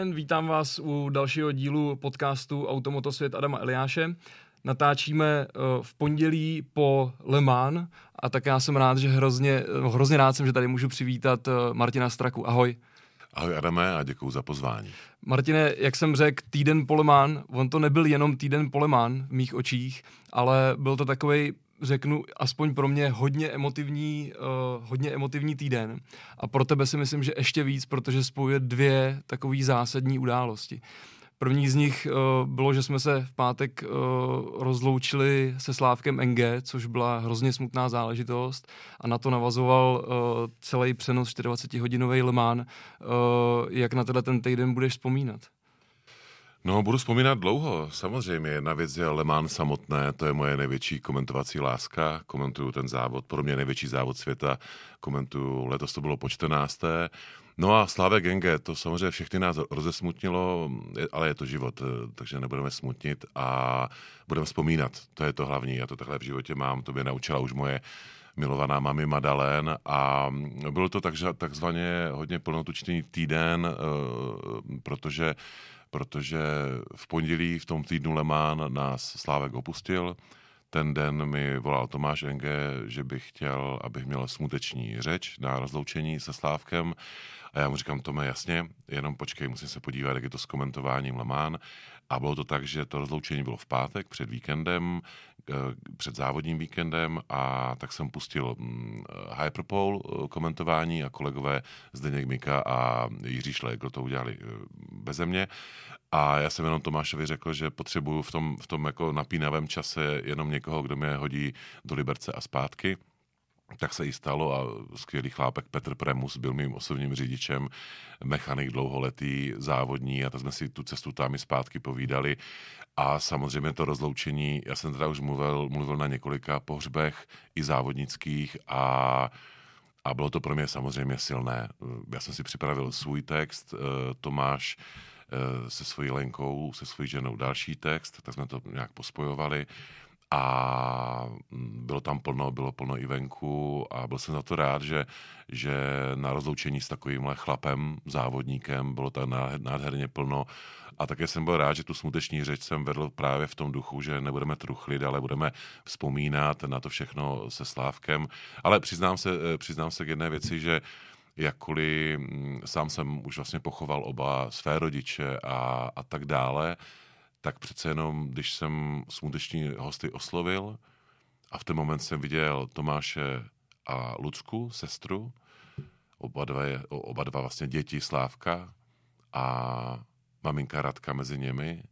den, vítám vás u dalšího dílu podcastu Automotosvět Adama Eliáše. Natáčíme v pondělí po Le Mans a tak já jsem rád, že hrozně rád jsem, že tady můžu přivítat Martina Straku. Ahoj. Ahoj Adame a děkuju za pozvání. Martine, jak jsem řekl, týden po Le Mans, on to nebyl jenom týden po Le Mans v mých očích, ale byl to takovej, řeknu, aspoň pro mě hodně emotivní týden. A pro tebe si myslím, že ještě víc, protože spojuje dvě takové zásadní události. První z nich bylo, že jsme se v pátek rozloučili se Slávkem Enge, což byla hrozně smutná záležitost a na to navazoval celý přenos 24-hodinový Le Mans. Jak na tenhle ten týden budeš vzpomínat? No, budu vzpomínat dlouho, samozřejmě. Jedna věc je Le Mans samotné, to je moje největší komentovací láska. Komentuju ten závod, pro mě největší závod světa. Komentuju, letos to bylo po 14. No a Slávek Enge, to samozřejmě všechny nás rozesmutnilo, ale je to život, takže nebudeme smutnit a budeme vzpomínat. To je to hlavní, já to takhle v životě mám, to mě naučila už moje milovaná mami Madalén a bylo to takzvaně hodně plnotučný týden, protože v pondělí v tom týdnu Le Mans nás Slávek opustil. Ten den mi volal Tomáš Engel, že bych chtěl, abych měl smuteční řeč na rozloučení se Slávkem. A já mu říkám, Tome, jasně, jenom počkej, musím se podívat, jak je to s komentováním Le Mans. A bylo to tak, že to rozloučení bylo v pátek před víkendem, před závodním víkendem a tak jsem pustil Hyperpole komentování a kolegové Zdeněk Mika a Jiří Šlejko to udělali beze mě. A já jsem jenom Tomášovi řekl, že potřebuju v tom jako napínavém čase jenom někoho, kdo mě hodí do Liberce a zpátky. Tak se jí stalo a skvělý chlápek Petr Premus byl mým osobním řidičem, mechanik dlouholetý, závodní a tak jsme si tu cestu tam i zpátky povídali. A samozřejmě to rozloučení, já jsem teda už mluvil na několika pohřbech i závodnických a bylo to pro mě samozřejmě silné. Já jsem si připravil svůj text, Tomáš se svojí Lenkou, se svojí ženou další text, tak jsme to nějak pospojovali. A bylo tam plno, bylo plno i venku a byl jsem za to rád, že na rozloučení s takovýmhle chlapem, závodníkem, bylo tam nádherně plno. A také jsem byl rád, že tu smuteční řeč jsem vedl právě v tom duchu, že nebudeme truchlit, ale budeme vzpomínat na to všechno se Slávkem. Ale přiznám se k jedné věci, že jakkoliv sám jsem už vlastně pochoval oba své rodiče a tak dále, tak přece jenom, když jsem smuteční hosty oslovil a v ten moment jsem viděl Tomáše a Lucku, sestru, oba dva vlastně děti Slávka a maminka Radka mezi nimi,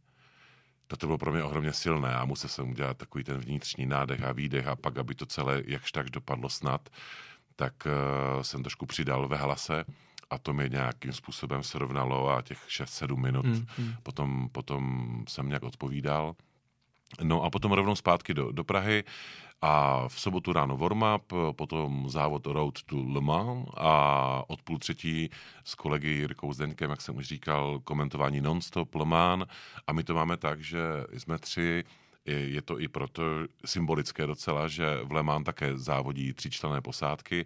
to bylo pro mě ohromně silné a musel jsem udělat takový ten vnitřní nádech a výdech a pak, aby to celé jakž tak dopadlo snad, tak jsem trošku přidal ve hlase. A to mě nějakým způsobem srovnalo a těch 6-7 minut potom jsem nějak odpovídal. No a potom rovnou zpátky do Prahy a v sobotu ráno warm-up, potom závod Road to Le Mans a od 2:30 s kolegy Jirkou Zdeňkem, jak jsem už říkal, komentování non-stop Le Mans a my to máme tak, že jsme tři. Je to i proto symbolické docela, že v Le Mans také závodí tříčlenné posádky.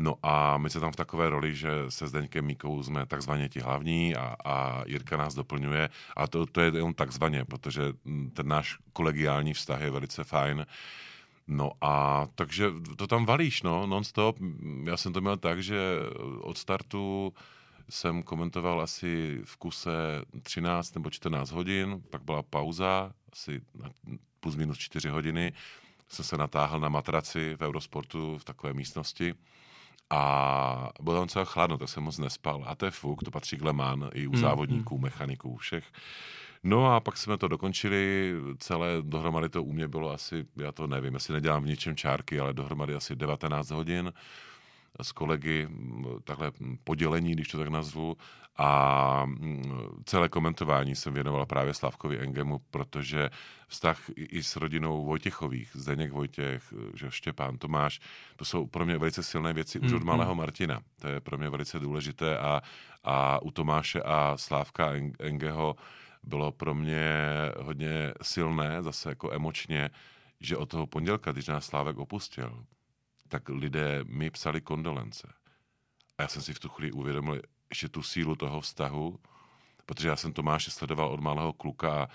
No a my se tam v takové roli, že se Zdeňkem Mikou jsme takzvaně ti hlavní a Jirka nás doplňuje. A to je jen takzvaně, protože ten náš kolegiální vztah je velice fajn. No a takže to tam valíš, no, non-stop. Já jsem to měl tak, že od startu jsem komentoval asi v kuse 13 nebo 14 hodin, pak byla pauza, asi plus minus 4 hodiny. Jsem se natáhl na matraci v Eurosportu v takové místnosti. A bylo tam celé chladno, tak jsem moc nespal. A to je fuk, to patří k Le Mans i u závodníků, mechaniků, všech. No a pak jsme to dokončili, celé dohromady to u mě bylo asi, já to nevím, jestli nedělám v ničem čárky, ale dohromady asi 19 hodin s kolegy, takhle podělení, když to tak nazvu. A celé komentování jsem věnoval právě Slávkovi Engemu, protože vztah i s rodinou Vojtěchových, Zdeněk Vojtěch, Štěpán, Tomáš, to jsou pro mě velice silné věci už od malého Martina. To je pro mě velice důležité a u Tomáše a Slávka Engeho bylo pro mě hodně silné, zase jako emočně, že od toho pondělka, když nás Slávek opustil, tak lidé mi psali kondolence. A já jsem si v tu chvíli uvědomil ještě tu sílu toho vztahu, protože já jsem Tomáše sledoval od malého kluka a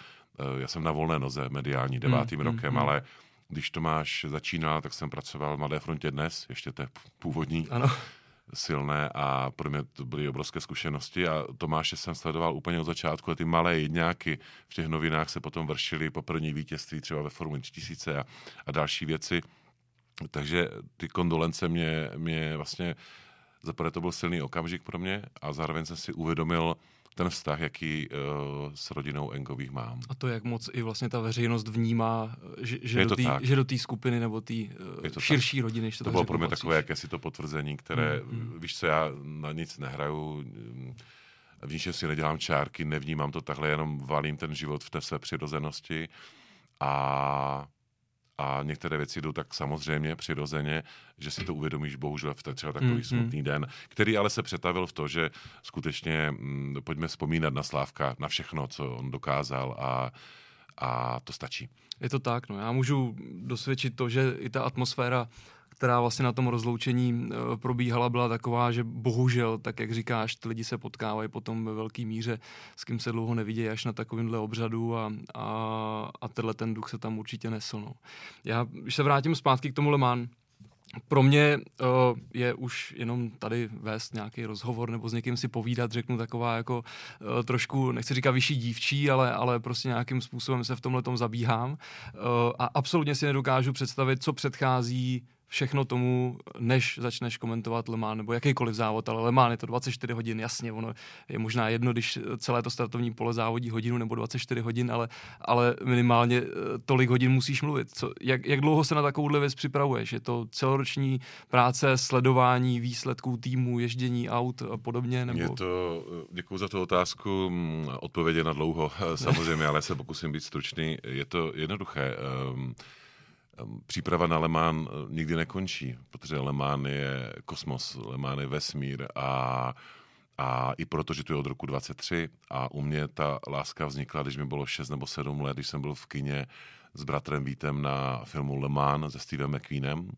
já jsem na volné noze mediální devátým rokem, ale když Tomáš začínal, tak jsem pracoval v Mladé frontě dnes, ještě té původní, ano, silné, a pro mě to byly obrovské zkušenosti a Tomáše jsem sledoval úplně od začátku a ty malé jedňáky v těch novinách se potom vršily po první vítězství třeba ve Formule 3000 a další věci. Takže ty kondolence mě vlastně, zaprvé to byl silný okamžik pro mě a zároveň jsem si uvědomil ten vztah, jaký s rodinou Engových mám. A to, jak moc i vlastně ta veřejnost vnímá, že do té skupiny nebo té širší tak rodiny. To bylo pro mě takové jakési to potvrzení, které, víš co, já na nic nehraju, v ničem si nedělám čárky, nevnímám to takhle, jenom valím ten život v té své přirozenosti a některé věci jdou tak samozřejmě, přirozeně, že si to uvědomíš bohužel v třeba takový smutný den, který ale se přetavil v to, že skutečně pojďme vzpomínat na Slávka, na všechno, co on dokázal a to stačí. Je to tak, no já můžu dosvědčit to, že i ta atmosféra, která vlastně na tom rozloučení probíhala, byla taková, že bohužel, tak jak říkáš, ty lidi se potkávají potom ve velký míře, s kým se dlouho nevidějí, až na takovýmhle obřadu a tenhle ten duch se tam určitě nesl. No. Já, když se vrátím zpátky k tomu Le Mans, pro mě je už jenom tady vést nějaký rozhovor nebo s někým si povídat, řeknu taková jako trošku, nechci říkat vyšší dívčí, ale prostě nějakým způsobem se v tomhletom zabíhám a absolutně si nedokážu představit, co předchází všechno tomu, než začneš komentovat Le Mans, nebo jakýkoliv závod, ale Le Mans je to 24 hodin, jasně, ono je možná jedno, když celé to startovní pole závodí hodinu nebo 24 hodin, ale minimálně tolik hodin musíš mluvit. Jak dlouho se na takovouhle věc připravuješ? Je to celoroční práce, sledování výsledků týmu, ježdění aut a podobně? Nebo... Děkuju za tu otázku, odpověď na dlouho, samozřejmě, ale se pokusím být stručný. Je to jednoduché. Příprava na Le Mans nikdy nekončí, protože Le Mans je kosmos, Le Mans je vesmír a i proto, že to je od roku 23 a u mě ta láska vznikla, když mi bylo 6 nebo 7 let, když jsem byl v kině s bratrem Vítem na filmu Le Mans se Stevem McQueenem.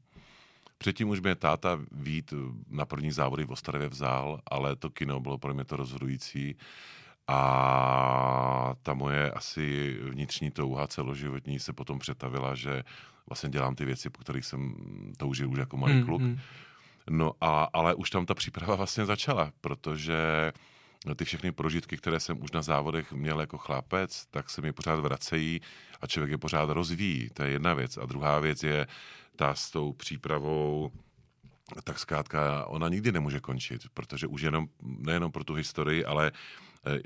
Předtím už mě táta Vít na první závody v Ostravě vzal, ale to kino bylo pro mě to rozhodující. A ta moje asi vnitřní touha celoživotní se potom přetavila, že vlastně dělám ty věci, po kterých jsem toužil už jako malý kluk. No ale už tam ta příprava vlastně začala, protože ty všechny prožitky, které jsem už na závodech měl jako chlapec, tak se mi pořád vracejí a člověk je pořád rozvíjí. To je jedna věc. A druhá věc je ta s tou přípravou, tak zkrátka ona nikdy nemůže končit, protože už jenom, nejenom pro tu historii, ale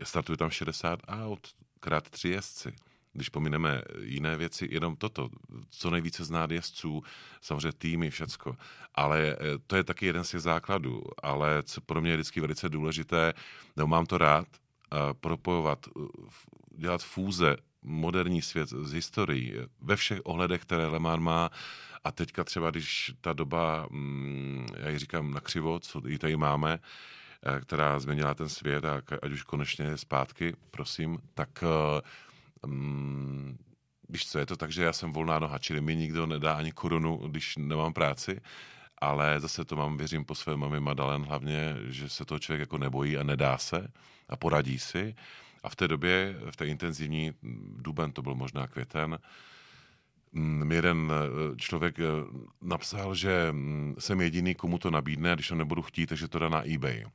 startuje tam 60 aut, krát 3 jezdci. Když pomineme jiné věci, jenom toto, co nejvíce znát jezdců, samozřejmě týmy, všecko. Ale to je taky jeden z těch základů. Ale co pro mě je vždycky velice důležité, nebo mám to rád, propojovat, dělat fúze, moderní svět z historií, ve všech ohledech, které Le Mans má. A teďka třeba, když ta doba, já ji říkám na křivo, co ji tady máme, která změnila ten svět, a ať už konečně je zpátky, prosím, tak víš co, je to tak, že já jsem volná noha, čili mi nikdo nedá ani korunu, když nemám práci, ale zase to mám, věřím, po své mami Madalen hlavně, že se toho člověk jako nebojí a nedá se a poradí si. A v té době, v té intenzivní, duben to byl možná květen, mi jeden člověk napsal, že jsem jediný, komu to nabídne, když to nebudu chtít, takže to dá na eBay.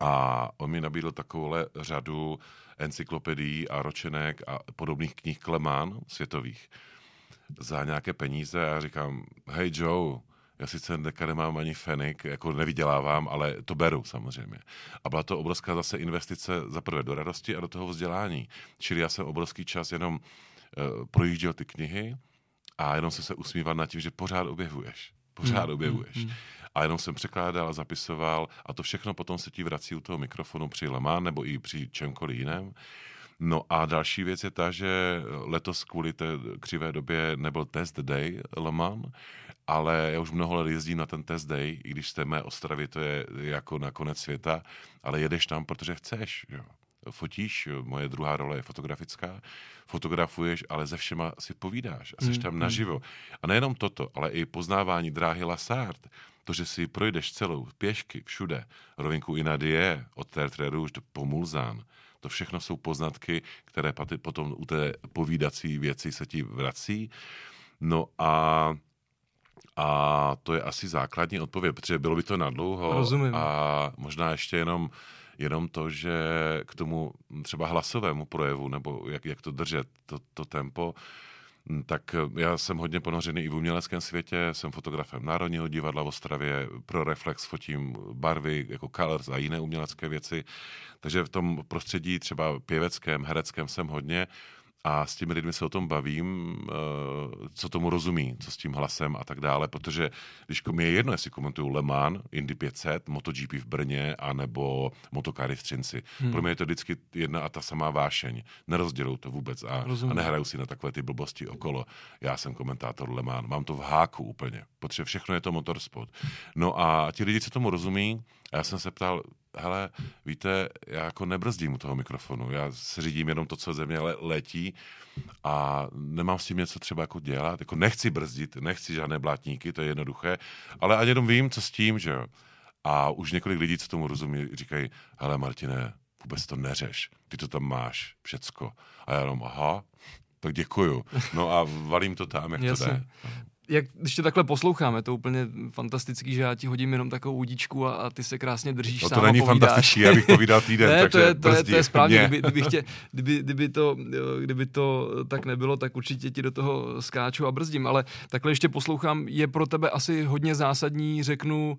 A on mi nabídl takovouhle řadu encyklopedií a ročenek a podobných knih Le Mans světových za nějaké peníze. A já říkám, hej Joe, já sice nemám ani fenik, jako nevydělávám, ale to beru samozřejmě. A byla to obrovská zase investice za prvé do radosti a do toho vzdělání. Čili já jsem obrovský čas jenom projížděl ty knihy a jenom jsem se usmíval nad tím, že pořád objevuješ. A jenom jsem překládal, zapisoval a to všechno potom se ti vrací u toho mikrofonu při Le Mans nebo i při čemkoliv jiném. No a další věc je ta, že letos kvůli té křivé době nebyl test day Le Mans, ale já už mnoho let jezdím na ten test day, i když z té mé Ostravy to je jako na konec světa, ale jedeš tam, protože chceš, jo. Fotíš, moje druhá role je fotografická, fotografuješ, ale se všema si povídáš a jsi tam naživo. A nejenom toto, ale i poznávání dráhy La Sarthe, to, že si projdeš celou pěšky všude, rovinku Inadie, od Tertre Rouge do Pomulzán, To všechno jsou poznatky, které potom u té povídací věci se ti vrací. No a to je asi základní odpověď, protože bylo by to nadlouho. Rozumím. A možná ještě jenom to, že k tomu třeba hlasovému projevu, nebo jak to držet, to tempo, tak já jsem hodně ponořený i v uměleckém světě, jsem fotografem Národního divadla v Ostravě, pro Reflex fotím barvy, jako colors a jiné umělecké věci, takže v tom prostředí třeba pěveckém, hereckém jsem hodně a s těmi lidmi se o tom bavím, co tomu rozumí, co s tím hlasem a tak dále, protože když mi je jedno, jestli komentuju Le Mans, Indy 500, MotoGP v Brně, anebo motokáry v Třinci. Pro mě je to vždycky jedna a ta samá vášeň. Nerozděluju to vůbec a nehraju si na takové ty blbosti okolo. Já jsem komentátor Le Mans, mám to v háku úplně, protože všechno je to motorsport. No a ti lidi, co tomu rozumí, já jsem se ptal, hele, víte, já jako nebrzdím u toho mikrofonu, já se řídím jenom to, co ze mě letí a nemám s tím něco třeba jako dělat, jako nechci brzdit, nechci žádné blátníky, to je jednoduché, ale ani jenom vím, co s tím, že jo. A už několik lidí, co tomu rozumí, říkají, hele Martine, vůbec to neřeš, ty to tam máš, všecko. A já jenom, aha, tak děkuju. No a valím to tam, jak to jde. Jak, když tě takhle posloucháme, to je úplně fantastický, že já ti hodím jenom takovou údičku a ty se krásně držíš sám a povídáš. No to není fantastický, já bych povídal týden, ne, takže to je správně, kdyby to tak nebylo, tak určitě ti do toho skáču a brzdím, ale takhle ještě poslouchám, je pro tebe asi hodně zásadní, řeknu,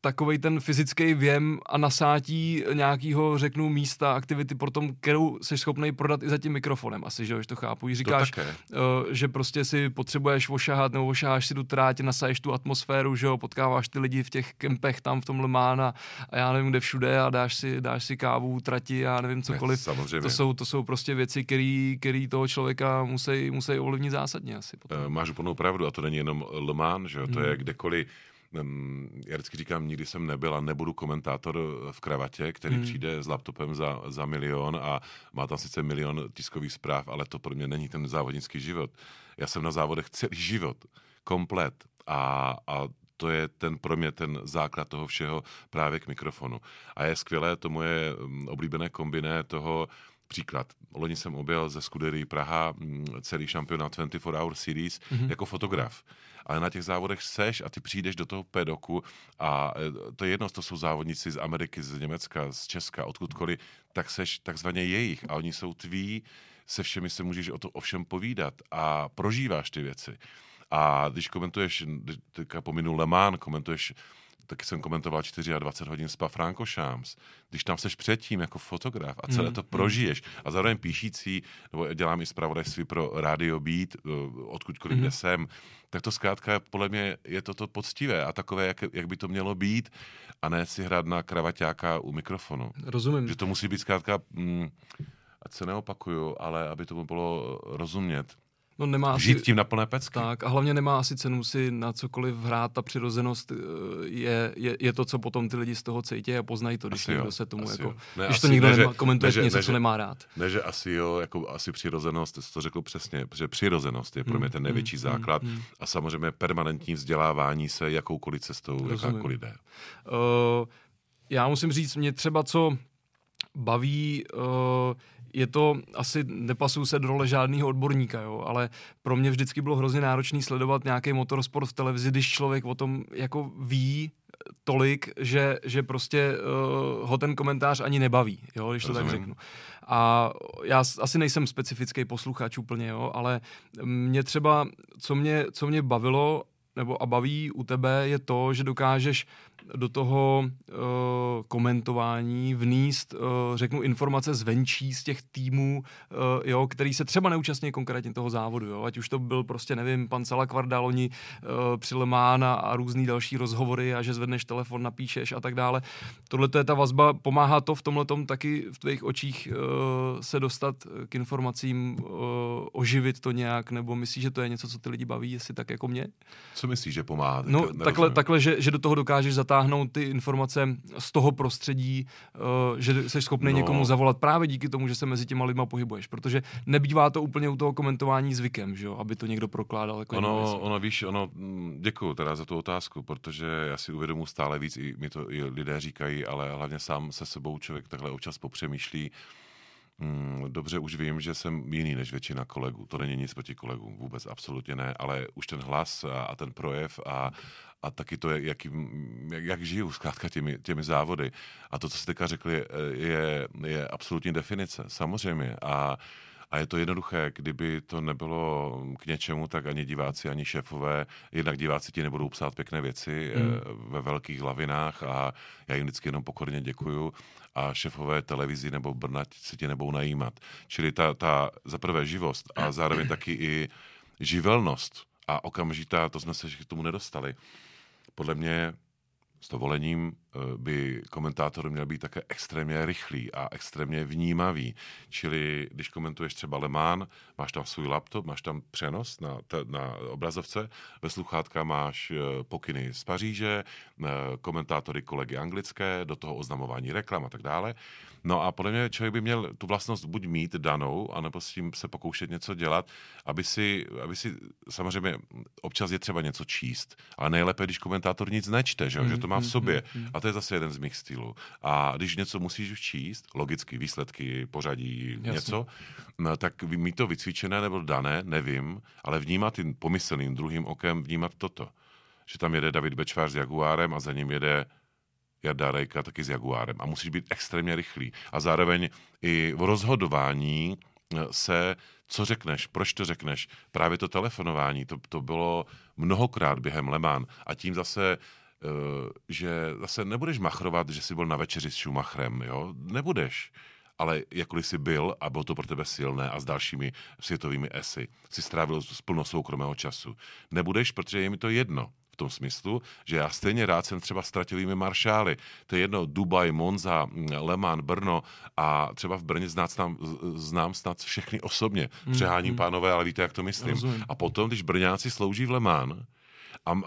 takovej ten fyzický věm a nasátí nějakého, řeknu, místa, aktivity, pro tom, kterou jsi schopnej prodat i za tím mikrofonem asi, že to chápu. Říkáš, to že prostě si potřebuješ ošahat, nebo ošaháš si tu tráť, nasaješ tu atmosféru, že jo, potkáváš ty lidi v těch kempech tam v tom Le Mans a já nevím, kde všude a dáš si kávu, trati, já nevím, cokoliv. Samozřejmě. To jsou prostě věci, které toho člověka musí ovlivnit zásadně asi. Máš úplnou pravdu a to není jenom Le Mans, že jo, to je kdekoliv. Já vždycky říkám, nikdy jsem nebyl a nebudu komentátor v kravatě, který přijde s laptopem za milion a má tam sice milion tiskových zpráv, ale to pro mě není ten závodnický život. Já jsem na závodech celý život, komplet a to je ten pro mě ten základ toho všeho právě k mikrofonu. A je skvělé to moje oblíbené kombiné toho. Příklad, loni jsem objel ze Scuderii Praha celý šampionát 24-hour series jako fotograf. Ale na těch závodech seš a ty přijdeš do toho pedoku a to je jedno, to jsou závodníci z Ameriky, z Německa, z Česka, odkudkoliv, tak seš takzvaně jejich a oni jsou tví, se všemi se můžeš o všem povídat a prožíváš ty věci. A když komentuješ, teďka pominu Le Mans, taky jsem komentoval 24 hodin Spa-Francorchamps. Když tam seš předtím jako fotograf a celé to prožiješ a zároveň píšící, nebo dělám i zpravodajství pro Radio Beat, odkudkoliv kde jsem, tak to zkrátka podle mě je to poctivé a takové, jak by to mělo být a ne si hrát na kravaťáka u mikrofonu. Rozumím. Že to musí být zkrátka, ať se neopakuju, ale aby to bylo rozumět. No nemá žít asi, tím na plné pecky. Tak a hlavně nemá asi cenu si na cokoliv hrát, ta přirozenost je to, co potom ty lidi z toho cítí a poznají to, když někdo se tomu jako, ne, když to nikdo komentuje něco, co nemá rád. Ne, že asi jo, jako asi přirozenost, jsi to řekl přesně, protože přirozenost je pro mě ten největší základ a samozřejmě permanentní vzdělávání se jakoukoliv cestou, jakákoliv jde. Já musím říct, mě třeba co baví, je to, asi nepasuju se do role žádného odborníka, jo, ale pro mě vždycky bylo hrozně náročné sledovat nějaký motorsport v televizi, když člověk o tom jako ví tolik, že prostě ho ten komentář ani nebaví, jo, když to tak řeknu. A já asi nejsem specifický posluchač úplně, jo, ale mě třeba, co mě bavilo nebo a baví u tebe, je to, že dokážeš do toho komentování vníst, řeknu, informace zvenčí z těch týmů, jo, který se třeba neúčastní konkrétně toho závodu. Jo. Ať už to byl prostě, nevím, pan Salakvarda loni při Le Mans a různý další rozhovory a že zvedneš telefon, napíšeš a tak dále. Tohle je ta vazba, pomáhá to v tomhletom taky v tvých očích se dostat k informacím, oživit to nějak, nebo myslíš, že to je něco, co ty lidi baví, jestli tak jako mě? Co myslíš, že pomáhá? No, takhle že do toho dokážeš zatáhnout ty informace z toho prostředí, že jsi schopný někomu zavolat právě díky tomu, že se mezi těma lidma pohybuješ, protože nebývá to úplně u toho komentování zvykem, že jo, aby to někdo prokládal. Jako ono, děkuju teda za tu otázku, protože já si uvědomuji stále víc, i mi to i lidé říkají, ale hlavně sám se sebou člověk takhle občas popřemýšlí, dobře už vím, že jsem jiný než většina kolegů. To není nic proti kolegům, vůbec, absolutně ne, ale už ten hlas a ten projev a taky to, jak žiju zkrátka těmi závody. A to, co jste teďka řekli, je absolutní definice, samozřejmě. A je to jednoduché, kdyby to nebylo k něčemu, tak ani diváci, ani šéfové, jednak diváci ti nebudou psát pěkné věci ve velkých lavinách a já jim vždycky jenom pokorně děkuju a šéfové televizi nebo Brna si ti nebudou najímat. Čili ta zaprvé živost a zároveň taky i živelnost a okamžitá, to jsme se k tomu nedostali. Podle mě s dovolením by komentátor měl být také extrémně rychlý a extrémně vnímavý. Čili když komentuješ třeba Le Mans, máš tam svůj laptop, máš tam přenos na obrazovce, ve sluchátka máš pokyny z Paříže, komentátory kolegy anglické, do toho oznamování reklam a tak dále. No a podle mě člověk by měl tu vlastnost buď mít danou, anebo s tím se pokoušet něco dělat, aby si samozřejmě občas je třeba něco číst, ale nejlépe, když komentátor nic nečte, že to má v sobě. A to je zase jeden z mých stylů. A když něco musíš číst, logicky, výsledky, pořadí, jasně, něco, tak mít to vycvičené nebo dané, nevím, ale vnímat tím pomyslným druhým okem, vnímat toto. Že tam jede David Bečvář s Jaguárem a za ním jede Jarda Rejka taky s Jaguárem. A musíš být extrémně rychlý. A zároveň i v rozhodování se, co řekneš, proč to řekneš. Právě to telefonování, to bylo mnohokrát během Le Mans. A tím zase že zase nebudeš machrovat, že jsi byl na večeři s Schumacherem, jo? Nebudeš. Ale jakkoliv jsi byl a bylo to pro tebe silné a s dalšími světovými esy, jsi strávil plno soukromého času. Nebudeš, protože je mi to jedno. V tom smyslu, že já stejně rád jsem třeba ztratilými maršály. To je jedno, Dubaj, Monza, Le Mans, Brno a třeba v Brně znám snad všechny osobně. Přeháním pánové, ale víte, jak to myslím. Rozumím. A potom, když Brňáci slouží v Le Mans,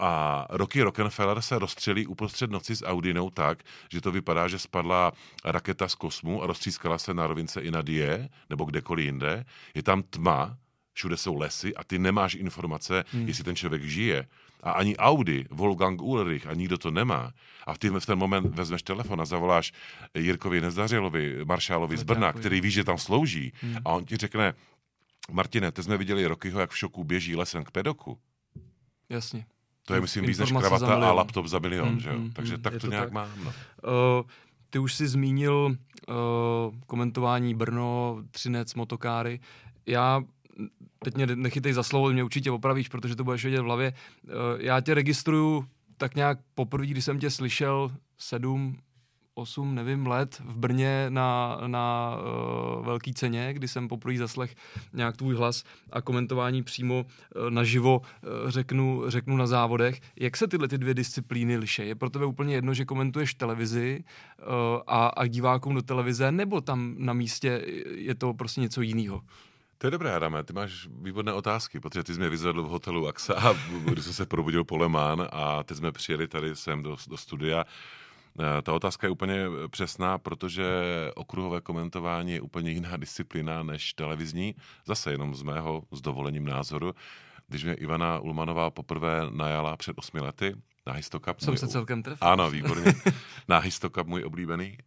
a Rocky Rockefeller se rozstřelí uprostřed noci s Audinou tak, že to vypadá, že spadla raketa z kosmu a roztřískala se na rovince i na Die, nebo kdekoliv jinde. Je tam tma, všude jsou lesy a ty nemáš informace, jestli ten člověk žije. A ani Audi, Wolfgang Ulrich, a nikdo to nemá. A v ten moment vezmeš telefon a zavoláš Jirkovi Nezdařilovi, maršálovi z Brna, který ví, že tam slouží. A on ti řekne, Martine, teď jsme viděli Rockyho, jak v šoku běží lesem k pedoku. Jasně. To je, myslím, víc než kravata a laptop za milion, že jo? Takže tak to nějak tak mám. No. Ty už jsi zmínil komentování Brno, Třinec, motokáry. Já, teď mě nechytej za slovo, mě určitě opravíš, protože to budeš vědět v hlavě. Já tě registruju tak nějak poprvé, když jsem tě slyšel 7, 8, nevím, let v Brně na velký ceně, kdy jsem poprvé zaslech nějak tvůj hlas a komentování přímo naživo řeknu na závodech. Jak se tyhle ty dvě disciplíny liší? Je pro tebe úplně jedno, že komentuješ televizi a divákům do televize, nebo tam na místě je to prostě něco jiného? To je dobré, Adame, ty máš výborné otázky, protože ty jsi mě vyzvedl v hotelu AXA, když jsem se probudil po Le Mans a teď jsme přijeli tady sem do studia. Ta otázka je úplně přesná, protože okruhové komentování je úplně jiná disciplína než televizní. Zase jenom z mého s dovolením názoru. Když mě Ivana Ulmanová poprvé najala před 8 lety na Histocup. Jsem se celkem trefil. Ano, výborně. Na Histocup můj oblíbený.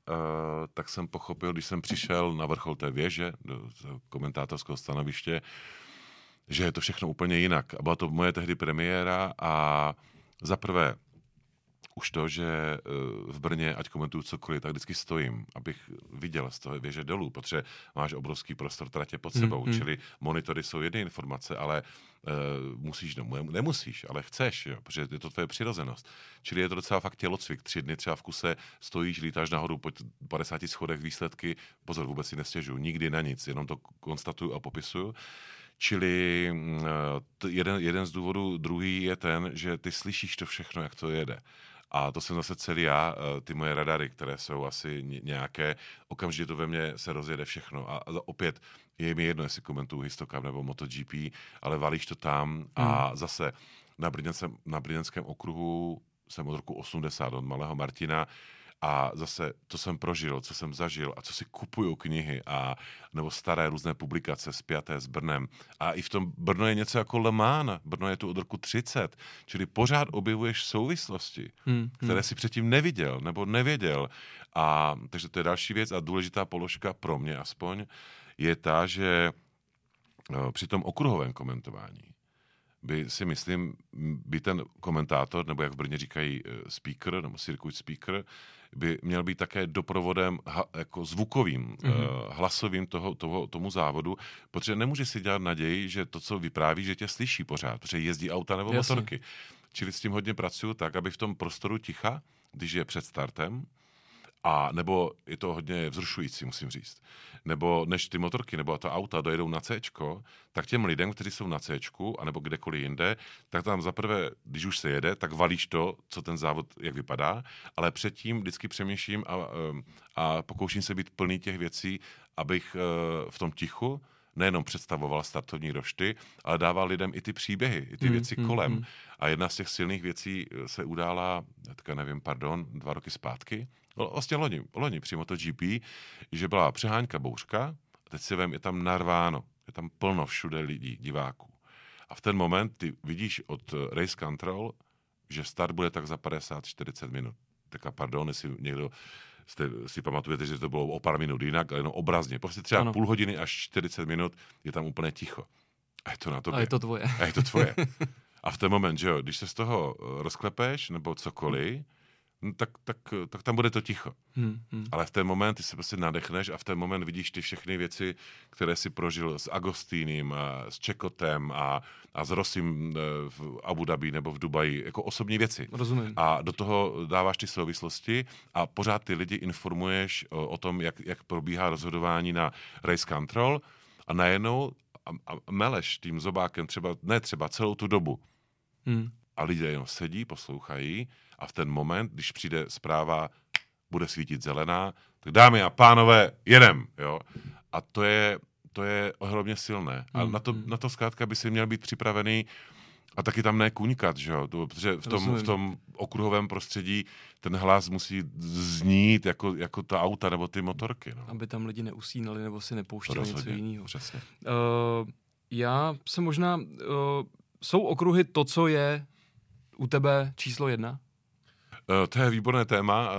Tak jsem pochopil, když jsem přišel na vrchol té věže do komentátorského stanoviště, že je to všechno úplně jinak. A byla to moje tehdy premiéra a zaprvé už to, že v Brně, ať komentuju cokoliv, tak vždycky stojím, abych viděl z toho věže dolů, protože máš obrovský prostor tratě pod sebou, čili monitory jsou jedny informace, ale musíš, nemusíš, ale chceš, jo, protože je to tvoje přirozenost. Čili je to docela fakt tělocvik. 3 dny třeba v kuse stojíš, lítáš nahoru po 50 schodech výsledky, pozor, vůbec si nestěžuju, nikdy na nic, jenom to konstatuju a popisuju. Čili jeden z důvodů, druhý je ten, že ty slyšíš to všechno, jak to jede. A to jsem zase celý já, ty moje radary, které jsou asi nějaké, okamžitě to ve mně se rozjede všechno. A opět, je mi jedno, jestli komentuju Histocup nebo MotoGP, ale valíš to tam. A zase na brněnském okruhu jsem od roku 80, od malého Martina, A zase to jsem prožil, co jsem zažil a co si kupuju knihy a nebo staré různé publikace spjaté s Brnem. A i v tom Brno je něco jako Le Mans. Brno je tu od roku 30, čili pořád objevuješ souvislosti, které si předtím neviděl nebo nevěděl. A takže to je další věc a důležitá položka pro mě aspoň je ta, že při tom okruhovém komentování by si myslím, by ten komentátor, nebo jak v Brně říkají speaker, nebo circuit speaker, by měl být také doprovodem jako zvukovým, hlasovým tomu závodu, protože nemůžeš si dělat naději, že to, co vypráví, že tě slyší pořád, protože jezdí auta nebo motorky. Čili s tím hodně pracuju tak, aby v tom prostoru ticha, když je před startem, a nebo je to hodně vzrušující, musím říct. Nebo než ty motorky nebo ta auta dojedou na Cčko, tak těm lidem, kteří jsou na Cčku, anebo kdekoliv jinde, tak tam zaprvé, když už se jede, tak valíš to, co ten závod, jak vypadá, ale předtím vždycky přemýšlím a pokouším se být plný těch věcí, abych v tom tichu nejenom představoval startovní rošty, ale dával lidem i ty příběhy, i ty věci kolem. A jedna z těch silných věcí se udála, teďka nevím, 2 roky zpátky, vlastně loni při MotoGP, že byla přeháňka bouřka a teď si vem, je tam narváno, je tam plno všude lidí, diváků. A v ten moment ty vidíš od Race Control, že start bude tak za 50-40 minut. Teďka jestli někdo si pamatujete, že to bylo o pár minut jinak, ale jenom obrazně. Prostě třeba půl hodiny až 40 minut je tam úplně ticho. A je to na tobě. A je to tvoje. A je to tvoje. A v ten moment, že jo, když se z toho rozklepeš nebo cokoliv, no tak tam bude to ticho. Ale v ten moment ty se prostě nadechneš a v ten moment vidíš ty všechny věci, které si prožil s Agostínem, s Čekotem a s Rosim v Abu Dhabi nebo v Dubaji, jako osobní věci. Rozumím. A do toho dáváš ty souvislosti a pořád ty lidi informuješ o tom, jak probíhá rozhodování na Race Control a najednou a meleš tím zobákem třeba celou tu dobu. A lidé jenom sedí, poslouchají a v ten moment, když přijde zpráva, bude svítit zelená, tak dámy a pánové, jedem, jo. A to je ohromně silné. A na to zkrátka by si měl být připravený a taky tam nekuňkat, že jo, protože v tom okruhovém prostředí ten hlas musí znít jako ta auta nebo ty motorky. No. Aby tam lidi neusínali nebo si nepouštěli něco jiného. Přesně. Já se možná... Jsou okruhy to, co je u tebe číslo 1? To je výborné téma,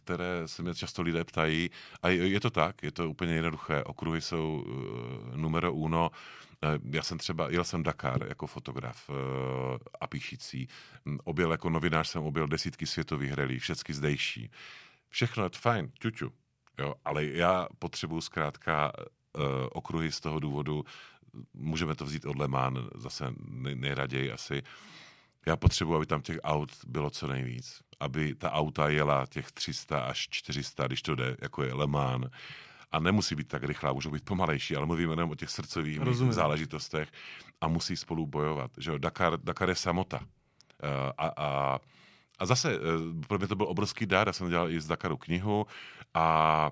které se mě často lidé ptají. A je to tak, je to úplně jednoduché. Okruhy jsou numero uno. Já jsem třeba, jel jsem Dakar jako fotograf a píšící. Objel jako novinář jsem objel desítky světových relí, všechny zdejší. Všechno je to fajn, čuču. Jo, ale já potřebuji zkrátka okruhy z toho důvodu, můžeme to vzít od Le Mans, zase nejraději asi. Já potřebuji, aby tam těch aut bylo co nejvíc. Aby ta auta jela těch 300 až 400, když to jde, jako je Le Mans. A nemusí být tak rychlá, můžou být pomalejší, ale mluvíme jenom o těch srdcových záležitostech a musí spolu bojovat. Že Dakar je samota. A zase, pro mě to byl obrovský dár, já jsem dělal i z Dakaru knihu a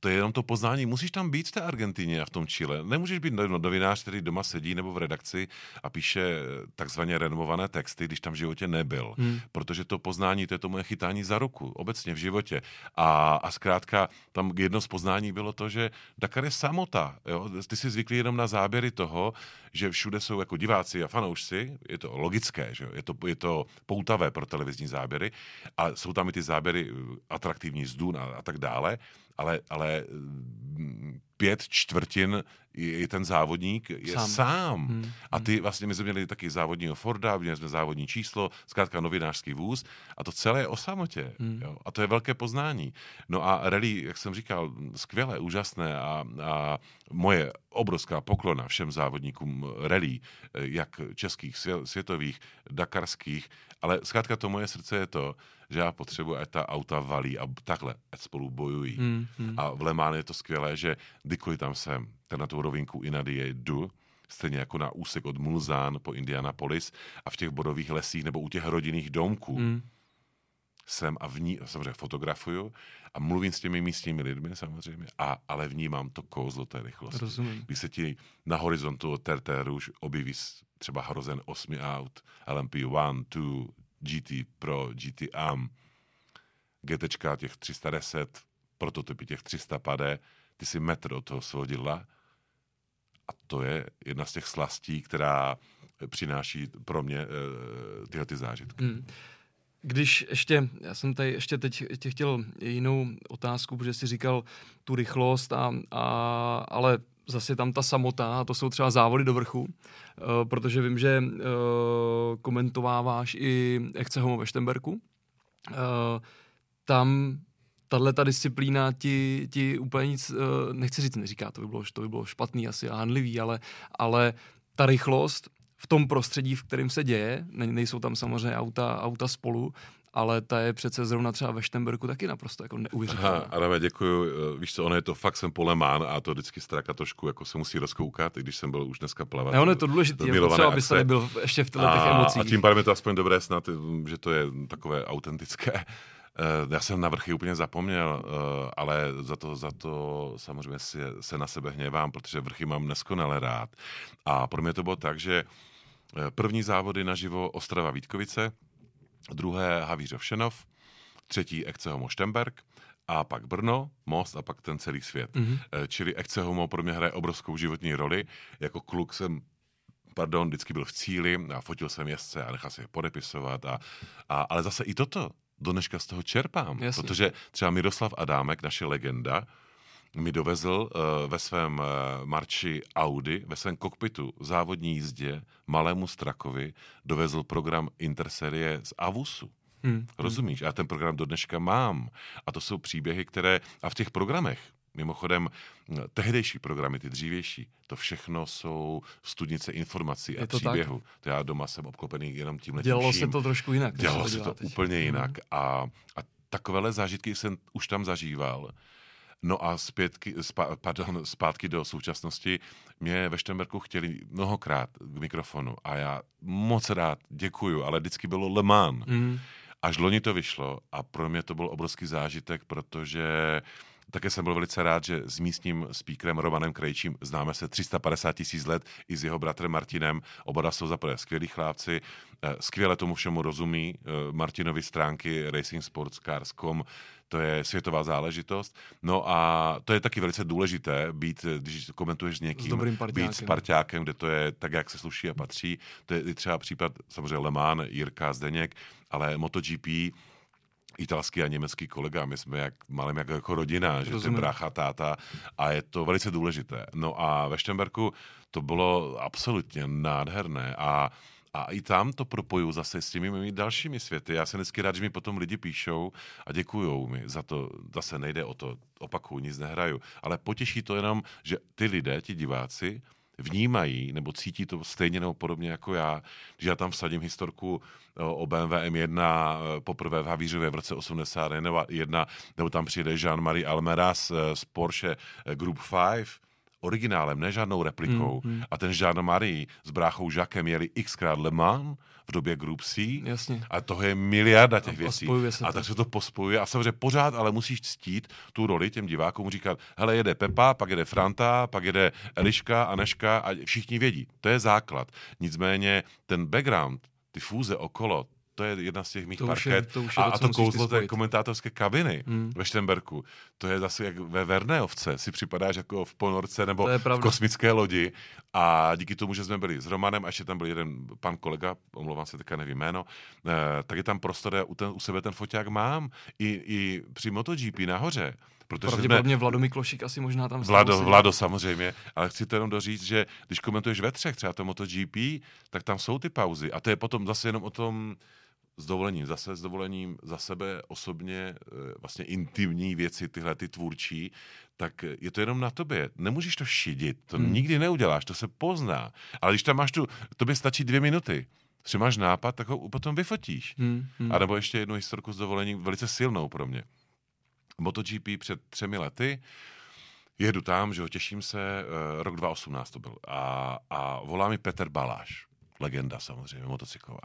to je jenom to poznání. Musíš tam být v té Argentině a v tom Chile. Nemůžeš být novinář, který doma sedí nebo v redakci a píše takzvaně renomované texty, když tam v životě nebyl. Protože to poznání, to je to moje chytání za ruku, obecně v životě. A zkrátka tam jedno z poznání bylo to, že Dakar je samota. Jo? Ty jsi zvyklý jenom na záběry toho, že všude jsou jako diváci a fanoušci. Je to logické, že? Je to poutavé pro televizní záběry. A jsou tam i ty záběry atraktivní z dun a tak dále. Ale 3/4 je ten závodník je sám. A ty vlastně, my jsme měli taky závodního Forda, měli jsme závodní číslo, zkrátka novinářský vůz a to celé je o samotě. Jo? A to je velké poznání. No a rally, jak jsem říkal, skvělé, úžasné a moje obrovská poklona všem závodníkům rally, jak českých, světových, dakarských, ale zkrátka to moje srdce je to, že já potřebuji, ať ta auta valí a takhle, ať spolu bojují. A v Le Mans je to skvělé, že kdykoliv tam jsem, tak na tu rovinku Inadie jdu, stejně jako na úsek od Mulzán po Indianapolis a v těch bodových lesích nebo u těch rodinných domků jsem a v ní, samozřejmě fotografuju a mluvím s těmi místními lidmi samozřejmě, ale vnímám to kouzlo té rychlosti. Rozumím. Když se ti na horizontu od Terté Rouge objeví třeba hrozen 8 aut, LMP 1, 2, GT Pro, GT Am, GTčka těch 310, prototypy těch 350, ty si metr od toho svodidla a to je jedna z těch slastí, která přináší pro mě tyhle ty zážitky. Hmm. Když ještě, já jsem tady ještě teď tě chtěl jinou otázku, protože jsi říkal tu rychlost, ale zase tam ta samota, a to jsou třeba závody do vrchu, protože vím, že komentováváš i Ecce Homo ve Štemberku. Tam tato disciplína ti úplně nic, nechci říct, neříká, to by bylo špatný asi a hanlivý, ale ta rychlost v tom prostředí, v kterém se děje, nejsou tam samozřejmě auta spolu, ale ta je přece zrovna třeba ve Štemberku taky naprosto jako neuvěřitelná. Adame, děkuju. Víš co, ono je to fakt, jsem polemán a to vždycky Straka trošku jako se musí rozkoukat, i když jsem byl už dneska plavat. Ne, ono je to důležité, je potřeba, aby se nebyl ještě v těch emocích. A tím pádem je to aspoň dobré snad, že to je takové autentické. Já jsem na vrchy úplně zapomněl, ale za to samozřejmě se na sebe hněvám, protože vrchy mám neskonale rád. A pro mě to bylo tak, že první závody naživo Ostrava Vítkovice, druhé Havířov Šenov, třetí Ecce Homo Štemberk a pak Brno, Most a pak ten celý svět. Mm-hmm. Čili Ecce Homo pro mě hraje obrovskou životní roli. Jako kluk jsem vždycky byl v cíli a fotil jsem jezdce a nechal se je podepisovat. Ale zase i toto do dneška z toho čerpám. Jasně. Protože třeba Miroslav Adámek, naše legenda, mi dovezl ve svém marči Audi, ve svém kokpitu závodní jízdě malému Strakovi dovezl program Interserie z Avusu. Rozumíš? A ten program do dneška mám. A to jsou příběhy, které... A v těch programech, mimochodem, tehdejší programy, ty dřívější, to všechno jsou studnice informací a příběhu. To já doma jsem obklopený jenom tímhle. Dělalo se to trošku jinak. Dělalo se to úplně jinak. A takovéhle zážitky jsem už tam zažíval. No a zpátky do současnosti mě ve Štemberku chtěli mnohokrát k mikrofonu a já moc rád děkuju, ale vždycky bylo Le Mans. Až loni to vyšlo a pro mě to byl obrovský zážitek, protože také jsem byl velice rád, že s místním speakerem Romanem Krejčím známe se 350 000 let i s jeho bratrem Martinem. Oba jsou zaprvé skvělí chlápci, skvěle tomu všemu rozumí. Martinovi stránky racingsportscars.com, to je světová záležitost. No a to je taky velice důležité být, když komentuješ s někým, být s parťákem, kde to je tak, jak se sluší a patří. To je třeba případ samozřejmě Le Mans, Jirka, Zdeněk, ale MotoGP, italský a německý kolega, my jsme jako rodina, že ten brácha, táta, a je to velice důležité. No a ve Štemberku to bylo absolutně nádherné a i tam to propoju zase s těmi mými dalšími světy. Já jsem vždycky rád, že mi potom lidi píšou a děkujou mi za to. Zase nejde o to, opakuju, nic nehraju, ale potěší to jenom, že ty lidé, ti diváci, vnímají nebo cítí to stejně nebo podobně jako já, když já tam vsadím historku o BMW M1 poprvé v Havířově v roce 81, nebo tam přijde Jean-Marie Almeras z Porsche Group 5, originálem, ne žádnou replikou. A ten Jean-Marie s bráchou Jacquem jeli xkrát Le Mans v době Group C. Jasně. A toho je miliarda těch věcí. A tak se to pospojuje. A samozřejmě pořád ale musíš ctít tu roli těm divákům, říkat, hele, jede Pepa, pak jede Franta, pak jede Eliška, Aneška a všichni vědí. To je základ. Nicméně ten background, ty fůze okolo, to je jedna z těch mých parket. A to kouzlo té komentátorské kabiny ve Štemberku. To je zase jak ve Verneovce. Si připadáš jako v ponorce nebo v kosmické lodi. A díky tomu, že jsme byli s Romanem, až je tam byl jeden pan kolega, omlouvám se, teďka nevím jméno, tak je tam prostor, já u sebe ten foťák mám. I při MotoGP nahoře. Pravděpodobně Vlado Miklošik asi možná tam... Vlado samozřejmě, ale chci to jenom doříct, že když komentuješ ve třech třeba to MotoGP, tak tam jsou ty pauzy a to je potom zase jenom o tom s dovolením za sebe osobně, vlastně intimní věci, tyhle ty tvůrčí, tak je to jenom na tobě. Nemůžeš to šidit, to nikdy neuděláš, to se pozná, ale když tam máš tobě stačí 2 minuty. Když máš nápad, tak ho potom vyfotíš. A nebo ještě jednu historku s dovolením, velice silnou pro mě. MotoGP před 3 lety, jedu tam, že ho těším se, rok 2018 to byl, a volá mi Petr Baláš, legenda samozřejmě, motocyklová.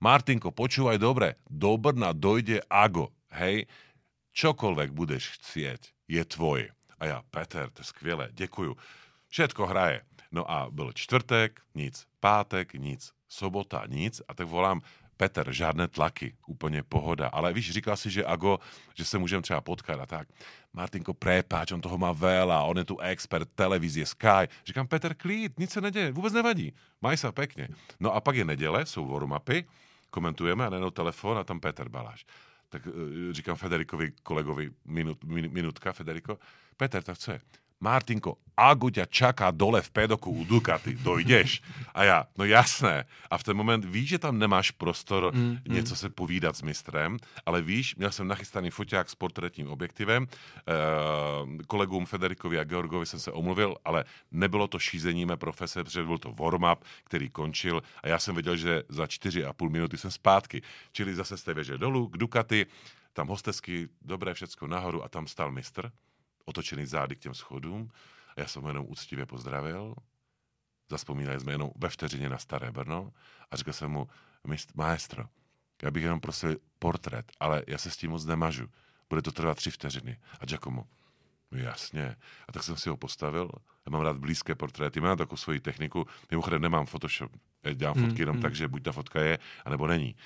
Martinko, počúvaj dobre, do Brna dojde Ago, hej, čokoľvek budeš chcieť, je tvoje. A já, Petr, to je skvělé, děkuju, všetko hraje. No a byl čtvrtek, nic, pátek, nic, sobota, nic, a tak volám Petr, žádné tlaky, úplně pohoda. Ale víš, říkal si, že Ago, že se můžeme třeba potkat a tak. Martinko, prepáč, on toho má vela, on je tu expert, televizie, Sky. Říkám, Petr, klid, nic se neděje, vůbec nevadí. Maj se pěkně. No a pak je neděle, jsou warm-upy, komentujeme a najednou telefon a tam Petr Baláš. Tak říkám Federikovi, kolegovi, minutka, Federiko. Petr, tak co je? Martinko, Agu ťa čaká dole v pédoku u Ducati, dojdeš? A já, no jasné. A v ten moment víš, že tam nemáš prostor něco se povídat s mistrem, ale víš, měl jsem nachystaný foťák s portrétním objektivem, kolegům Federikovi a Georgovi jsem se omluvil, ale nebylo to šízení mé profese, protože byl to warm-up, který končil a já jsem věděl, že za 4,5 minuty jsem zpátky. Čili zase z té věže dolů k Ducati, tam hostesky, dobré všecko nahoru a tam stál mistr, otočený zády k těm schodům. A já jsem ho jenom úctivě pozdravil. Zazpomínali jsme jenom ve vteřině na staré Brno a řekl jsem mu, maestro, já bych jenom prosil portrét, ale já se s tím moc nemažu. Bude to trvat 3 vteřiny. A Giacomo, no jasně. A tak jsem si ho postavil. Já mám rád blízké portréty, mám takovou svoji techniku. Mimochodem nemám Photoshop. Já dělám fotky jenom tak, že buď ta fotka je, anebo není.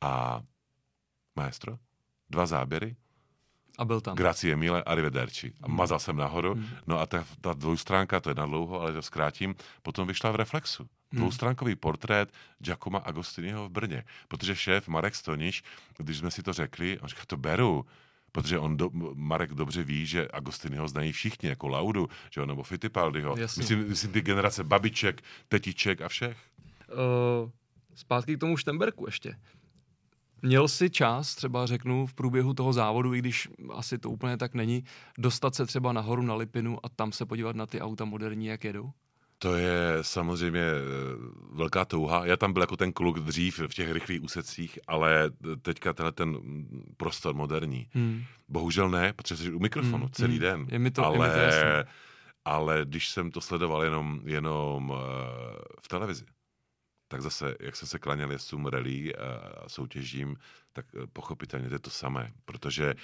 A maestro, 2 záběry, a byl tam. Grazie mille, arrivederci. A mazal jsem nahoru. No a ta dvoustránka, to je na dlouho, ale to zkrátím, potom vyšla v Reflexu. Dvoustránkový portrét Giacoma Agostiniho v Brně. Protože šéf Marek Stoniš, když jsme si to řekli, on říkal, to beru. Protože Marek dobře ví, že Agostiniho znají všichni, jako Laudu, že on, nebo Fittipaldiho. Myslím ty generace babiček, tetiček a všech. Zpátky k tomu Štemberku ještě. Měl jsi čas, třeba řeknu, v průběhu toho závodu, i když asi to úplně tak není, dostat se třeba nahoru na Lipinu a tam se podívat na ty auta moderní, jak jedou? To je samozřejmě velká touha. Já tam byl jako ten kluk dřív v těch rychlých úsecích, ale teďka tenhle ten prostor moderní. Bohužel ne, protože jsi u mikrofonu celý den. Je mi to jasné. Ale když jsem to sledoval jenom v televizi, tak zase, jak jsem se klaněl jezdcům rally a soutěžím, tak pochopitelně to je to samé, protože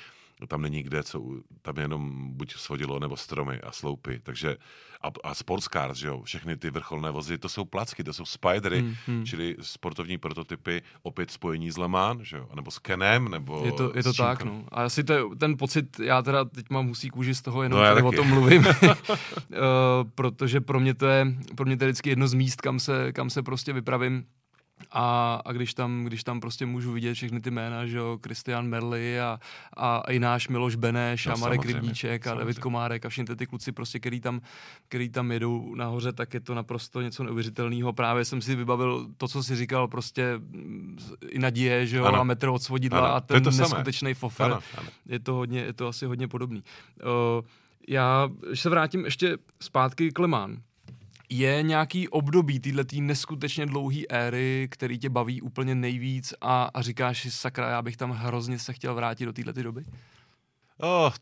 tam není kde, tam jenom buď svodilo, nebo stromy a sloupy, takže a sportscars, že jo, všechny ty vrcholné vozy, to jsou placky, to jsou spidery, čili sportovní prototypy, opět spojení s Le Mans, že jo, nebo s Kenem, nebo je to tak, no. A asi ten pocit, já teda teď mám husí kůži z toho, jenom tady o tom mluvím, protože pro mě to je vždycky jedno z míst, kam se prostě vypravím. A když tam prostě můžu vidět všechny ty jména, že jo, Kristian Merli a i náš Miloš Beneš, no, a Marek Rybníček a David Komárek a všichni ty kluci prostě, který tam jedou nahoře, tak je to naprosto něco neuvěřitelného. Právě jsem si vybavil to, co jsi říkal, prostě i naděje, že jo, ano. A metr od svodidla, ano. A ten neskutečný fofer. Ano. Je to asi hodně podobný. Já se vrátím ještě zpátky k Le Mans. Je nějaký období této neskutečně dlouhé éry, který tě baví úplně nejvíc a říkáš si, sakra, já bych tam hrozně se chtěl vrátit do této doby?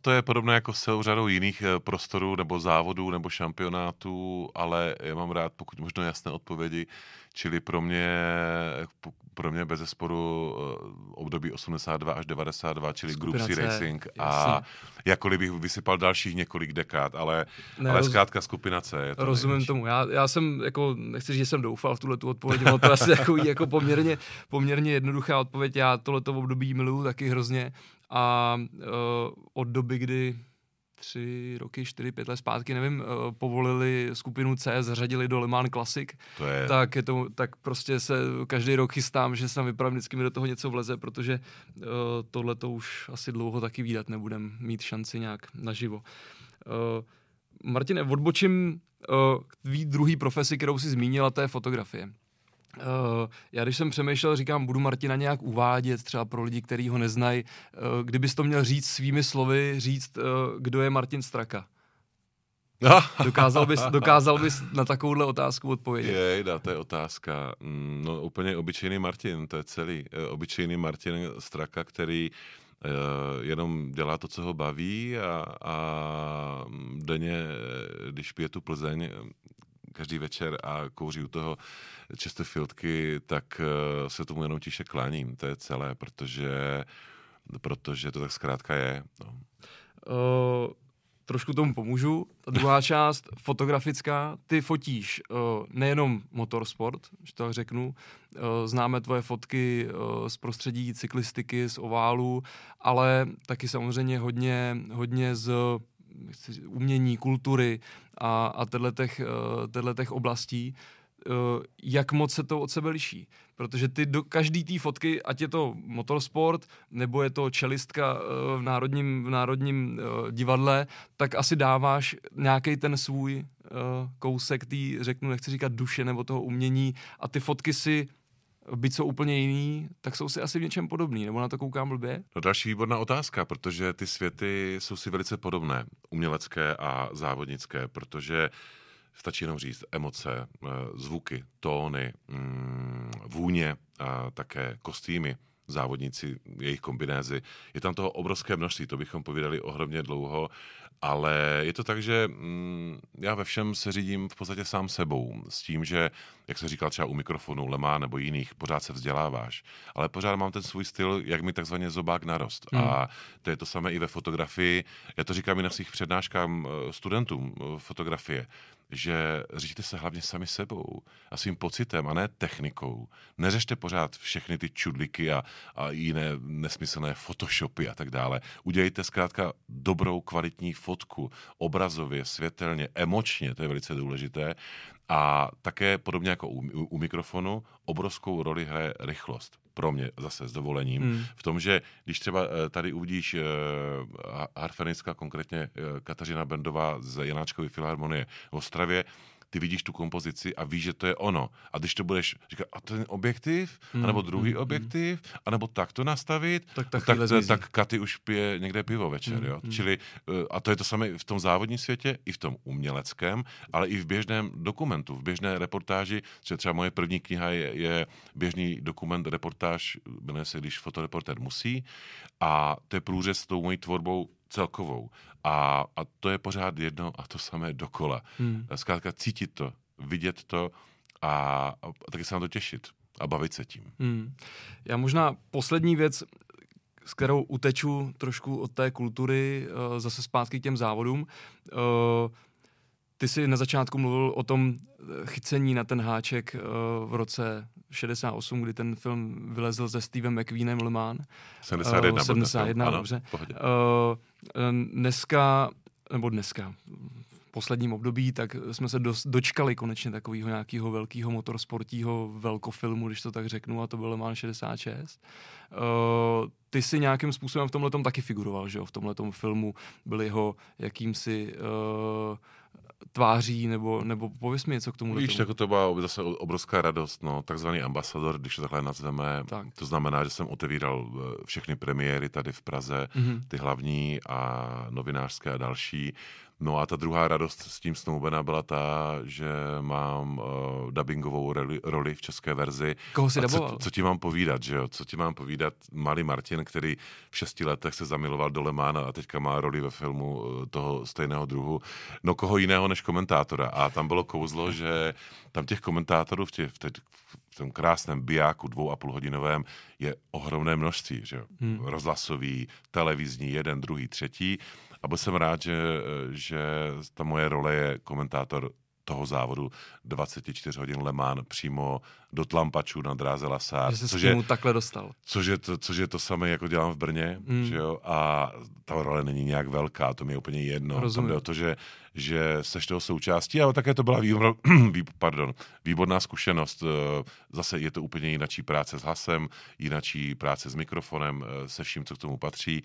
To je podobné jako s celou řadou jiných prostorů nebo závodů nebo šampionátů, ale já mám rád, pokud možno jasné odpovědi, čili pro mě bezesporu období 82 až 92, čili Group C Racing, a jakkoliv bych vysypal dalších několik dekád, ale zkrátka skupina C. Je to rozumím nejvíc. Tomu. Já jsem, jako, nechci říct, že jsem doufal v tuhletu odpověď, ale to asi jako poměrně jednoduchá odpověď. Já tohleto období miluju taky hrozně a od doby, kdy 3 roky, 4, 5 let zpátky, nevím, povolili skupinu C, zařadili do Le Mans Classic, tak prostě se každý rok chystám, že jsem vypravím, vždycky mi do toho něco vleze, protože tohle to už asi dlouho taky výdat nebudem mít šanci nějak naživo. Martine, odbočím druhý profesi, kterou si zmínila, to je fotografie. Já když jsem přemýšlel, říkám, budu Martina nějak uvádět třeba pro lidi, který ho neznají. Kdybys to měl říct svými slovy, kdo je Martin Straka? Dokázal bys na takovouhle otázku odpovědět? Jejda, to je otázka. No úplně obyčejný Martin, to je celý. Obyčejný Martin Straka, který jenom dělá to, co ho baví a denně, když pije tu Plzeň, každý večer a kouří u toho často filtky, tak se tomu jenom tiše kláním. To je celé, protože to tak zkrátka je. No. trošku tomu pomůžu. Ta druhá část, fotografická, ty fotíš nejenom motorsport, že to tak řeknu, známe tvoje fotky z prostředí cyklistiky, z oválů, ale taky samozřejmě hodně z umění, kultury a těch oblastí. Jak moc se to od sebe liší. Protože ty do každý té fotky, ať je to motorsport, nebo je to čelistka v Národním divadle, tak asi dáváš nějaký ten svůj kousek tý, řeknu, nechci říkat duše nebo toho umění, a ty fotky si, byť jsou úplně jiný, tak jsou si asi v něčem podobný, nebo na to koukám blbě? No, další výborná otázka, protože ty světy jsou si velice podobné, umělecké a závodnické, protože stačí jenom říct emoce, zvuky, tóny, vůně a také kostýmy, závodníci, jejich kombinézy. Je tam toho obrovské množství, to bychom povídali ohromně dlouho, ale je to tak, že já ve všem se řídím v podstatě sám sebou, s tím, že, jak se říkal třeba u mikrofonu Le Mans nebo jiných, pořád se vzděláváš, ale pořád mám ten svůj styl, jak mi takzvaně zobák narost. A to je to samé i ve fotografii. Já to říkám i na svých přednáškách studentům fotografie, že řiďte se hlavně sami sebou a svým pocitem a ne technikou. Neřešte pořád všechny ty čudliky a jiné nesmyslné photoshopy a tak dále. Udělejte zkrátka dobrou, kvalitní fotku, obrazově, světelně, emočně, to je velice důležité. A také, podobně jako u mikrofonu, obrovskou roli hraje rychlost. Pro mě zase s dovolením. V tom, že když třeba tady uvidíš harfenická, konkrétně Kateřina Bendová z Janáčkovy filharmonie v Ostravě, ty vidíš tu kompozici a víš, že to je ono. A když to budeš říkat, a ten objektiv, anebo druhý objektiv, anebo tak to nastavit, tak Katy už pije někde pivo večer. Jo? Čili, a to je to samé v tom závodním světě, i v tom uměleckém, ale i v běžném dokumentu, v běžné reportáži, třeba moje první kniha je běžný dokument, reportáž, jmenuje se Když fotoreportér musí, a to je průřez s tou mojí tvorbou celkovou. A to je pořád jedno a to samé dokola. Zkrátka cítit to, vidět to a taky se na to těšit a bavit se tím. Já možná poslední věc, s kterou uteču trošku od té kultury, zase zpátky k těm závodům. Ty jsi na začátku mluvil o tom chycení na ten háček v roce 68, kdy ten film vylezl se Stevem McQueenem Le Mans. 71, dobře. Dneska, v posledním období, tak jsme se dočkali konečně takového nějakého velkého motorsportního velkofilmu, když to tak řeknu, a to byl Le Mans 66. Ty jsi nějakým způsobem v tomhletom taky figuroval, že jo? V tomhletom filmu byl jeho jakýmsi tváří, nebo pověs mi něco k tomu. Víš, tak to byla zase obrovská radost, no, takzvaný ambasador, když to takhle nazveme, tak. To znamená, že jsem otevíral všechny premiéry tady v Praze, ty hlavní a novinářské a další. No a ta druhá radost s tím snoubená byla ta, že mám dabingovou roli v české verzi. Koho si daboval? Co ti mám povídat, že jo? Co ti mám povídat? Malý Martin, který v 6 letech se zamiloval do Le Mans a teďka má roli ve filmu toho stejného druhu. No koho jiného než komentátora. A tam bylo kouzlo, že tam těch komentátorů v tom krásném bijáku 2,5hodinovém je ohromné množství, že jo? Rozhlasový, televizní, jeden, druhý, třetí. A byl jsem rád, že ta moje role je komentátor toho závodu 24 hodin Le Mans přímo do tlampačů na dráze Lasár. Že se mu takhle dostal. Což je to samé, jako dělám v Brně, že jo? A ta role není nějak velká, to mi je úplně jedno. Rozumím. Tam jde o to, že seš toho součástí, ale také to byla výborná zkušenost. Zase je to úplně jinačí práce s hlasem, jinačí práce s mikrofonem, se vším, co k tomu patří.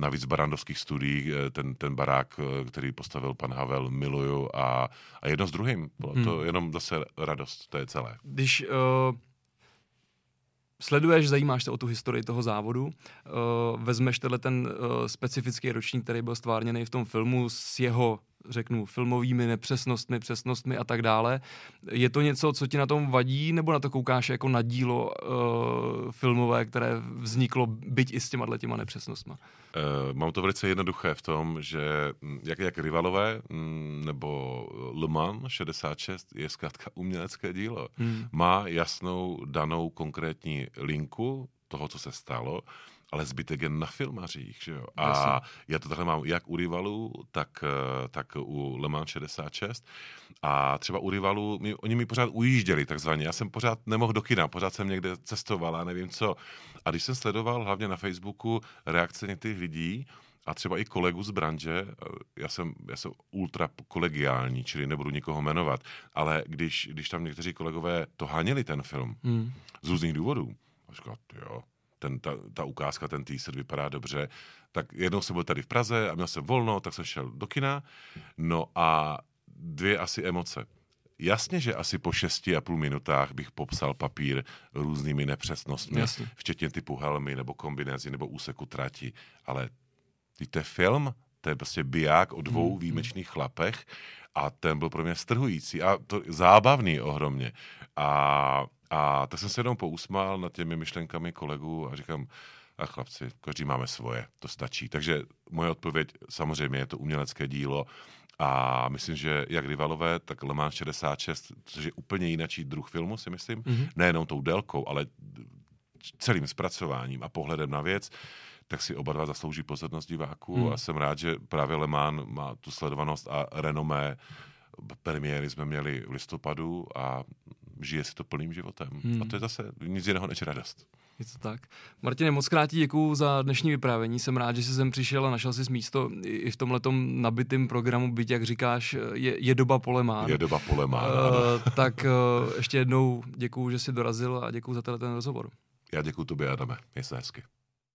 Navíc barandovských studií, ten barák, který postavil pan Havel, miluju a jedno s druhým. Bylo to jenom zase radost, to je celé. Když sleduješ, zajímáš se o tu historii toho závodu, vezmeš tenhle ten specifický ročník, který byl stvárněný v tom filmu s jeho, řeknu, filmovými nepřesnostmi, přesnostmi a tak dále. Je to něco, co ti na tom vadí, nebo na to koukáš jako na dílo filmové, které vzniklo byť i s těma nepřesnostma? Mám to velice jednoduché v tom, že jak Rivalové nebo Le Mans 66 je zkrátka umělecké dílo. Má jasnou, danou, konkrétní linku, toho, co se stalo, ale zbytek je na filmařích, že jo. A já to takhle mám jak u Rivalů, tak u Le Mans 66. A třeba u Rivalů, oni mi pořád ujížděli takzvaně. Já jsem pořád nemohl do kina, pořád jsem někde cestoval a nevím co. A když jsem sledoval hlavně na Facebooku reakce některých lidí, a třeba i kolegu z branže, já jsem ultra kolegiální, čili nebudu nikoho jmenovat, ale když tam někteří kolegové to hanili ten film, z různých důvodů, a říkal, jo, ta ukázka, ten teaser vypadá dobře, tak jednou jsem byl tady v Praze a měl jsem volno, tak jsem šel do kina, no a dvě asi emoce. Jasně, že asi po 6,5 minutách bych popsal papír různými nepřesnostmi, jasně, včetně typu helmy, nebo kombinézy, nebo úseku trati, ale to je film, to je prostě biják o dvou výjimečných chlapech a ten byl pro mě strhující a to zábavný ohromně. A tak jsem se jednou pousmál nad těmi myšlenkami kolegů a říkám, a chlapci, každý máme svoje, to stačí. Takže moje odpověď, samozřejmě je to umělecké dílo a myslím, že jak Rivalové, tak Le Mans 66, což je úplně jinačí druh filmu, si myslím, nejenom tou délkou, ale celým zpracováním a pohledem na věc, tak si oba dva zaslouží pozornost diváků a jsem rád, že právě Le Mans má tu sledovanost a renomé. Premiéry jsme měli v listopadu a žije si to plným životem. A to je zase nic jiného než radost. Je to tak. Martine, moc krátí děkuju za dnešní vyprávění. Jsem rád, že jsi sem přišel a našel jsi místo i v tomhletom nabitém programu, byť, jak říkáš, je doba po Le Mans. Je doba po Le Mans. Ještě jednou děkuju, že jsi dorazil a děkuju za tenhle ten rozhovor. Já děkuju tobě, Adame. Měj se hezky.